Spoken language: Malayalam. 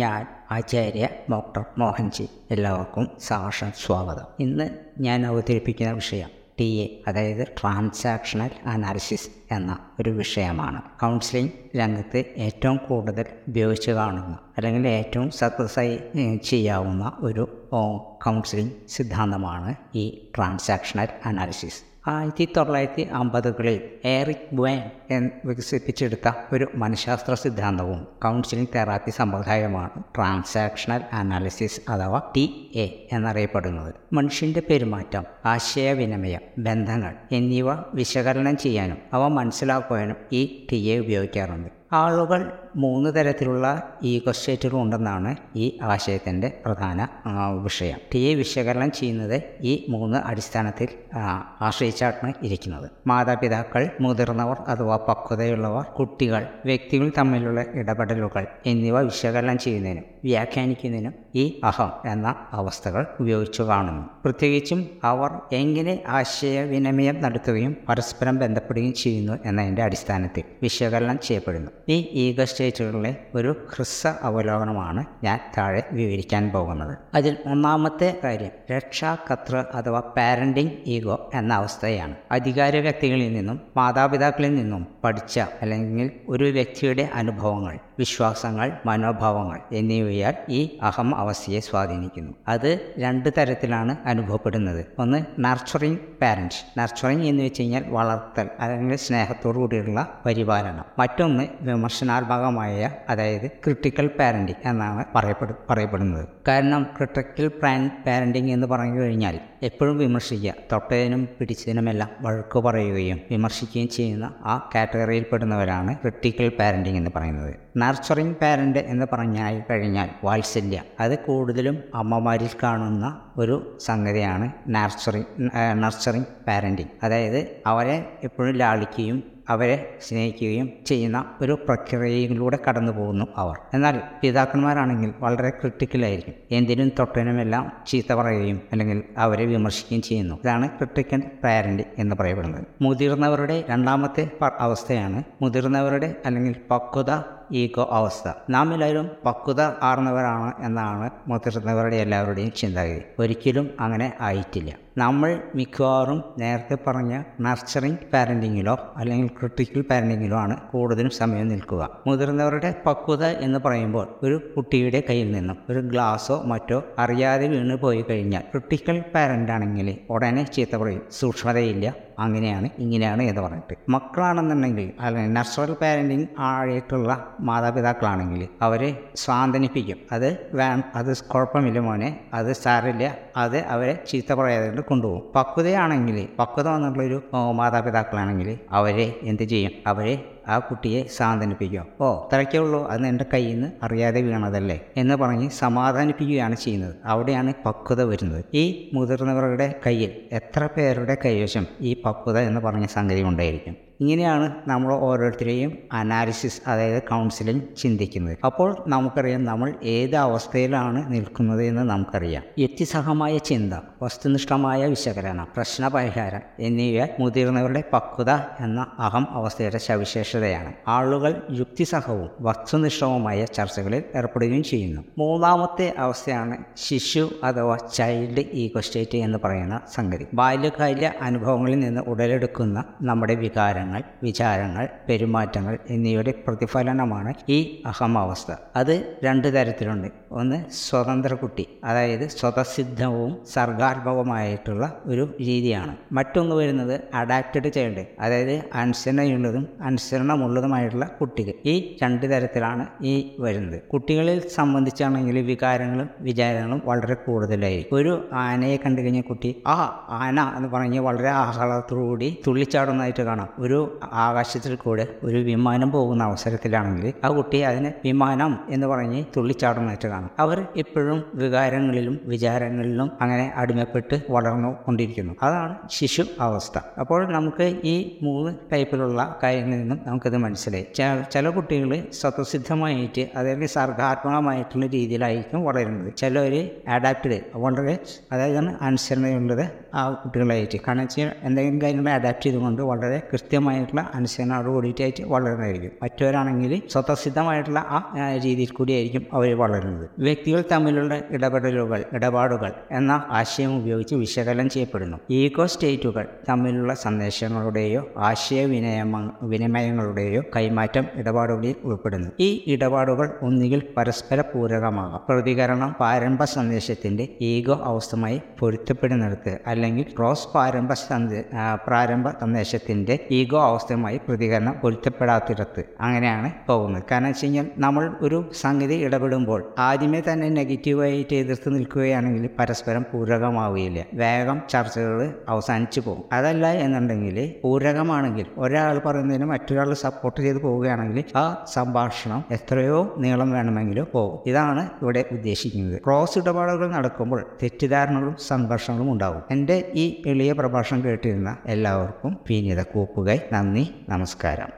ഞാൻ ആചാര്യ ഡോക്ടർ മോഹൻജി. എല്ലാവർക്കും സാക്ഷാൽ സ്വാഗതം. ഇന്ന് ഞാൻ അവതരിപ്പിക്കുന്ന വിഷയം TA അതായത് ട്രാൻസാക്ഷണൽ അനാലിസിസ് എന്ന ഒരു വിഷയമാണ്. കൗൺസിലിംഗ് രംഗത്ത് ഏറ്റവും കൂടുതൽ ഉപയോഗിച്ച് കാണുന്ന അല്ലെങ്കിൽ ഏറ്റവും സക്സസ്സായി ചെയ്യാവുന്ന ഒരു കൗൺസിലിംഗ് സിദ്ധാന്തമാണ് ഈ transactional analysis. 1950s Eric burn വികസിപ്പിച്ചെടുത്ത ഒരു മനഃശാസ്ത്ര സിദ്ധാന്തവും കൗൺസിലിംഗ് തെറാപ്പി സമ്പ്രദായമാണ് ട്രാൻസാക്ഷണൽ അനാലിസിസ് അഥവാ TA എന്നറിയപ്പെടുന്നത്. മനുഷ്യൻ്റെ പെരുമാറ്റം, ആശയവിനിമയം, ബന്ധങ്ങൾ എന്നിവ വിശകലനം ചെയ്യാനും അവ മനസ്സിലാക്കുവാനും ഈ TA ഉപയോഗിക്കാറുണ്ട്. ആളുകൾ 3 തരത്തിലുള്ള ഈഗോ സ്റ്റേറ്റുകൾ ഉണ്ടെന്നാണ് ഈ ആശയത്തിൻ്റെ പ്രധാന വിഷയം. TA വിശകലനം ചെയ്യുന്നത് ഈ 3 അടിസ്ഥാനത്തിൽ ആശ്രയിച്ചാണ് ഇരിക്കുന്നത്. മാതാപിതാക്കൾ, മുതിർന്നവർ അഥവാ പക്വതയുള്ളവർ, കുട്ടികൾ, വ്യക്തികൾ തമ്മിലുള്ള ഇടപെടലുകൾ എന്നിവ വിശകലനം ചെയ്യുന്നതിനും വ്യാഖ്യാനിക്കുന്നതിനും ഈ അഹം എന്ന അവസ്ഥകൾ ഉപയോഗിച്ചു കാണുന്നു. പ്രത്യേകിച്ചും അവർ എങ്ങനെ ആശയവിനിമയം നടത്തുകയും പരസ്പരം ബന്ധപ്പെടുകയും ചെയ്യുന്നു എന്നതിൻ്റെ അടിസ്ഥാനത്തിൽ വിശകലനം ചെയ്യപ്പെടുന്നു. ഈ ഈഗോ സ്റ്റേറ്റുകളിലെ ഒരു ഹ്രസ്വ അവലോകനമാണ് ഞാൻ താഴെ വിവരിക്കാൻ പോകുന്നത്. അതിൽ ഒന്നാമത്തെ കാര്യം രക്ഷാകർതൃ അഥവാ പാരന്റിംഗ് ഈഗോ എന്ന അവസ്ഥയാണ്. അധികാര വ്യക്തികളിൽ നിന്നും മാതാപിതാക്കളിൽ നിന്നും പഠിച്ച അല്ലെങ്കിൽ ഒരു വ്യക്തിയുടെ അനുഭവങ്ങൾ, വിശ്വാസങ്ങൾ, മനോഭാവങ്ങൾ എന്നിവയാൽ ഈ അഹം അവസ്ഥയെ സ്വാധീനിക്കുന്നു. അത് 2 തരത്തിലാണ് അനുഭവപ്പെടുന്നത്. ഒന്ന്, നർച്ചറിങ് പാരൻസ്. നർച്ചറിങ് എന്ന് വെച്ച് കഴിഞ്ഞാൽ വളർത്തൽ അല്ലെങ്കിൽ സ്നേഹത്തോടു കൂടിയുള്ള പരിപാലനം. മറ്റൊന്ന് വിമർശനാത്മകമായ, അതായത് ക്രിട്ടിക്കൽ പാരന്റിങ് എന്നാണ് പറയപ്പെടുന്നത്. കാരണം ക്രിട്ടിക്കൽ പാരന്റിങ് എന്ന് പറഞ്ഞു കഴിഞ്ഞാൽ എപ്പോഴും വിമർശിക്കുക, തൊട്ടതിനും പിടിച്ചതിനുമെല്ലാം വഴക്ക് പറയുകയും വിമർശിക്കുകയും ചെയ്യുന്ന ആ കാറ്റഗറിയിൽപ്പെടുന്നവരാണ് ക്രിട്ടിക്കൽ പാരന്റിങ് എന്ന് പറയുന്നത്. നർച്ചറിങ് പാരന്റ് എന്ന് കഴിഞ്ഞാൽ വാത്സല്യം, അത് കൂടുതലും അമ്മമാരിൽ കാണുന്ന ഒരു സംഗതിയാണ് നർച്ചറിങ് പാരന്റിങ്. അതായത് അവരെ എപ്പോഴും ലാളിക്കുകയും അവരെ സ്നേഹിക്കുകയും ചെയ്യുന്ന ഒരു പ്രക്രിയയിലൂടെ കടന്നു പോകുന്നു അവർ. എന്നാൽ പിതാക്കന്മാരാണെങ്കിൽ വളരെ ക്രിട്ടിക്കലായിരിക്കും, എന്തിനും തൊട്ടനുമെല്ലാം ചീത്ത പറയുകയും അല്ലെങ്കിൽ അവരെ വിമർശിക്കുകയും ചെയ്യുന്നു. ഇതാണ് ക്രിട്ടിക്കൽ പാരന്റ് എന്ന് പറയപ്പെടുന്നത്. മുതിർന്നവരുടെ രണ്ടാമത്തെ അവസ്ഥയാണ് മുതിർന്നവരുടെ അല്ലെങ്കിൽ പക്വത ഈഗോ അവസ്ഥ. നാം എല്ലാവരും പക്വത ആർന്നവരാണ് എന്നാണ് മുതിർന്നവരുടെ എല്ലാവരുടെയും ചിന്താഗതി. ഒരിക്കലും അങ്ങനെ ആയിട്ടില്ല. നമ്മൾ മിക്കവാറും നേരത്തെ പറഞ്ഞ നർച്ചറിങ് പാരന്റിങ്ങിലോ അല്ലെങ്കിൽ ക്രിട്ടിക്കൽ പാരന്റിങ്ങിലോ ആണ് കൂടുതലും സമയം നിൽക്കുക. മുതിർന്നവരുടെ പക്വത എന്ന് പറയുമ്പോൾ ഒരു കുട്ടിയുടെ കയ്യിൽ നിന്നും ഒരു ഗ്ലാസോ മറ്റോ അറിയാതെ വീണ് പോയി കഴിഞ്ഞാൽ ക്രിട്ടിക്കൽ പാരന്റ് ആണെങ്കിൽ ഉടനെ ചീത്ത പറയും, സൂക്ഷ്മതയില്ല, അങ്ങനെയാണ് ഇങ്ങനെയാണ് എന്ന് പറഞ്ഞിട്ട്. മക്കളാണെന്നുണ്ടെങ്കിൽ അല്ലെങ്കിൽ നർച്ചറൽ പാരന്റിങ് ആയിട്ടുള്ള മാതാപിതാക്കളാണെങ്കിൽ അവരെ സ്വാന്തനിപ്പിക്കും. അത് അത് കുഴപ്പമില്ല മോനെ, അത് സാരില്ല, അത് അവരെ ചീത്ത പറയാതെ കൊണ്ടുപോകും. പക്വതയാണെങ്കിൽ പക്വത എന്നുള്ളൊരു മാതാപിതാക്കളാണെങ്കിൽ അവരെ എന്ത് ചെയ്യും? അവരെ ആ കുട്ടിയെ സാന്ത്വനിപ്പിക്കും. ഓ, ഇത്രയ്ക്കേ ഉള്ളൂ, അത് എൻ്റെ കയ്യിൽ നിന്ന് അറിയാതെ വീണതല്ലേ എന്ന് പറഞ്ഞ് സമാധാനിപ്പിക്കുകയാണ് ചെയ്യുന്നത്. അവിടെയാണ് പക്വത വരുന്നത്. ഈ മുതിർന്നവരുടെ കയ്യിൽ എത്ര പേരുടെ കൈവശം ഈ പക്വത എന്ന് പറഞ്ഞ സംഗതി ഉണ്ടായിരിക്കും? ഇങ്ങനെയാണ് നമ്മൾ ഓരോരുത്തരെയും അനാലിസിസ് അതായത് കൗൺസിലിംഗ് ചിന്തിക്കുന്നത്. അപ്പോൾ നമുക്കറിയാം നമ്മൾ ഏത് അവസ്ഥയിലാണ് നിൽക്കുന്നത് എന്ന് നമുക്കറിയാം. യുക്തിസഹമായ ചിന്ത, വസ്തുനിഷ്ഠമായ വിശകലനം, പ്രശ്നപരിഹാരം എന്നിവ മുതിർന്നവരുടെ പക്വത എന്ന അഹം അവസ്ഥയുടെ സവിശേഷതയാണ്. ആളുകൾ യുക്തിസഹവും വസ്തുനിഷ്ഠവുമായ ചർച്ചകളിൽ ഏർപ്പെടുകയും ചെയ്യുന്നു. മൂന്നാമത്തെ അവസ്ഥയാണ് ശിശു അഥവാ ചൈൽഡ് ഈഗോ സ്റ്റേറ്റ് എന്ന് പറയുന്ന സംഗതി. ബാല്യകാല അനുഭവങ്ങളിൽ നിന്ന് ഉടലെടുക്കുന്ന നമ്മുടെ വികാരം, വിചാരങ്ങൾ, പെരുമാറ്റങ്ങൾ എന്നിവയുടെ പ്രതിഫലനമാണ് ഈ അഹമാവസ്ഥ. അത് 2 തരത്തിലുണ്ട്. ഒന്ന്, സ്വതന്ത്ര കുട്ടി, അതായത് സ്വതസിദ്ധവും സർഗാത്മകവുമായിട്ടുള്ള ഒരു രീതിയാണ്. മറ്റൊന്ന് വരുന്നത് അഡാപ്റ്റഡ് ചൈൽഡ്, അതായത് അനുസരണയുള്ളതും അനുസരണമുള്ളതുമായിട്ടുള്ള കുട്ടികൾ. ഈ 2 തരത്തിലാണ് ഈ വരുന്നത്. കുട്ടികളിൽ സംബന്ധിച്ചാണെങ്കിൽ വികാരങ്ങളും വിചാരങ്ങളും വളരെ കൂടുതലായിരിക്കും. ഒരു ആനയെ കണ്ടു കഴിഞ്ഞ കുട്ടി ആ ആന എന്ന് പറഞ്ഞ് വളരെ ആഹ്ലാദത്തോടുകൂടി തുള്ളിച്ചാടുന്നതായിട്ട് കാണാം. ഒരു ആകാശത്തിൽ കൂടെ ഒരു വിമാനം പോകുന്ന അവസരത്തിലാണെങ്കിൽ ആ കുട്ടി അതിനെ വിമാനം എന്ന് പറഞ്ഞ് തുള്ളിച്ചാടുന്നതായിട്ട് കാണും. അവർ എപ്പോഴും വികാരങ്ങളിലും വിചാരങ്ങളിലും അങ്ങനെ അടിമപ്പെട്ട് വളർന്നു കൊണ്ടിരിക്കുന്നു. അതാണ് ശിശു അവസ്ഥ. അപ്പോൾ നമുക്ക് ഈ 3 ടൈപ്പിലുള്ള കാര്യങ്ങളിൽ നിന്നും നമുക്കത് മനസ്സിലായി. ചില കുട്ടികൾ സ്വതസിദ്ധമായിട്ട് അതായത് സർഗാത്മകമായിട്ടുള്ള രീതിയിലായിരിക്കും വളരുന്നത്. ചിലർ അഡാപ്റ്റഡ് വളരെ അതായത് അനുസരണയുള്ളത് ആ കുട്ടികളായിട്ട്, കാരണം എന്തെങ്കിലും കാര്യങ്ങൾ അഡാപ്റ്റ് ചെയ്തുകൊണ്ട് വളരെ കൃത്യം കൃത്യമായിട്ടുള്ള അനുസരണയോടുകൂടിയിട്ടായിട്ട് വളരണമായിരിക്കും. മറ്റവരാണെങ്കിൽ സ്വതസിദ്ധമായിട്ടുള്ള ആ രീതിയിൽ കൂടിയായിരിക്കും അവർ വളരുന്നത്. വ്യക്തികൾ തമ്മിലുള്ള ഇടപാടുകൾ എന്ന ആശയം ഉപയോഗിച്ച് വിശകലനം ചെയ്യപ്പെടുന്നു. ഈഗോ സ്റ്റേറ്റുകൾ തമ്മിലുള്ള സന്ദേശങ്ങളുടെയോ ആശയവിനിമയങ്ങളുടെയോ കൈമാറ്റം ഇടപാടുകളിൽ ഉൾപ്പെടുന്നു. ഈ ഇടപാടുകൾ ഒന്നുകിൽ പരസ്പര പൂരകമാകാം, പ്രതികരണം പ്രാരംഭ സന്ദേശത്തിന്റെ ഈഗോ അവസ്ഥയുമായി പൊരുത്തപ്പെടുന്നിടത്ത്, അല്ലെങ്കിൽ ക്രോസ് പ്രാരംഭ സന്ദേശത്തിന്റെ ഈഗോ അവസ്ഥയുമായി പ്രതികരണം പൊരുത്തപ്പെടാത്തിടത്ത് അങ്ങനെയാണ് പോകുന്നത്. കാരണം വെച്ച് കഴിഞ്ഞാൽ നമ്മൾ ഒരു സംഗതി ഇടപെടുമ്പോൾ ആദ്യമേ തന്നെ നെഗറ്റീവായിട്ട് എതിർത്ത് നിൽക്കുകയാണെങ്കിൽ പരസ്പരം പൂരകമാവുകയില്ല, വേഗം ചർച്ചകൾ അവസാനിച്ചു പോകും. അതല്ല എന്നുണ്ടെങ്കിൽ പൂരകമാണെങ്കിൽ ഒരാൾ പറയുന്നതിന് മറ്റൊരാൾ സപ്പോർട്ട് ചെയ്ത് പോവുകയാണെങ്കിൽ ആ സംഭാഷണം എത്രയോ നീളം വേണമെങ്കിലും പോകും. ഇതാണ് ഇവിടെ ഉദ്ദേശിക്കുന്നത്. ക്രോസ് ഇടപാടുകൾ നടക്കുമ്പോൾ തെറ്റിദ്ധാരണകളും സംഘർഷങ്ങളും ഉണ്ടാകും. എൻ്റെ ഈ എളിയ പ്രഭാഷണം കേട്ടിരുന്ന എല്ലാവർക്കും വിനീത കൂപ്പുകൈ. നന്ദി, നമസ്കാരം.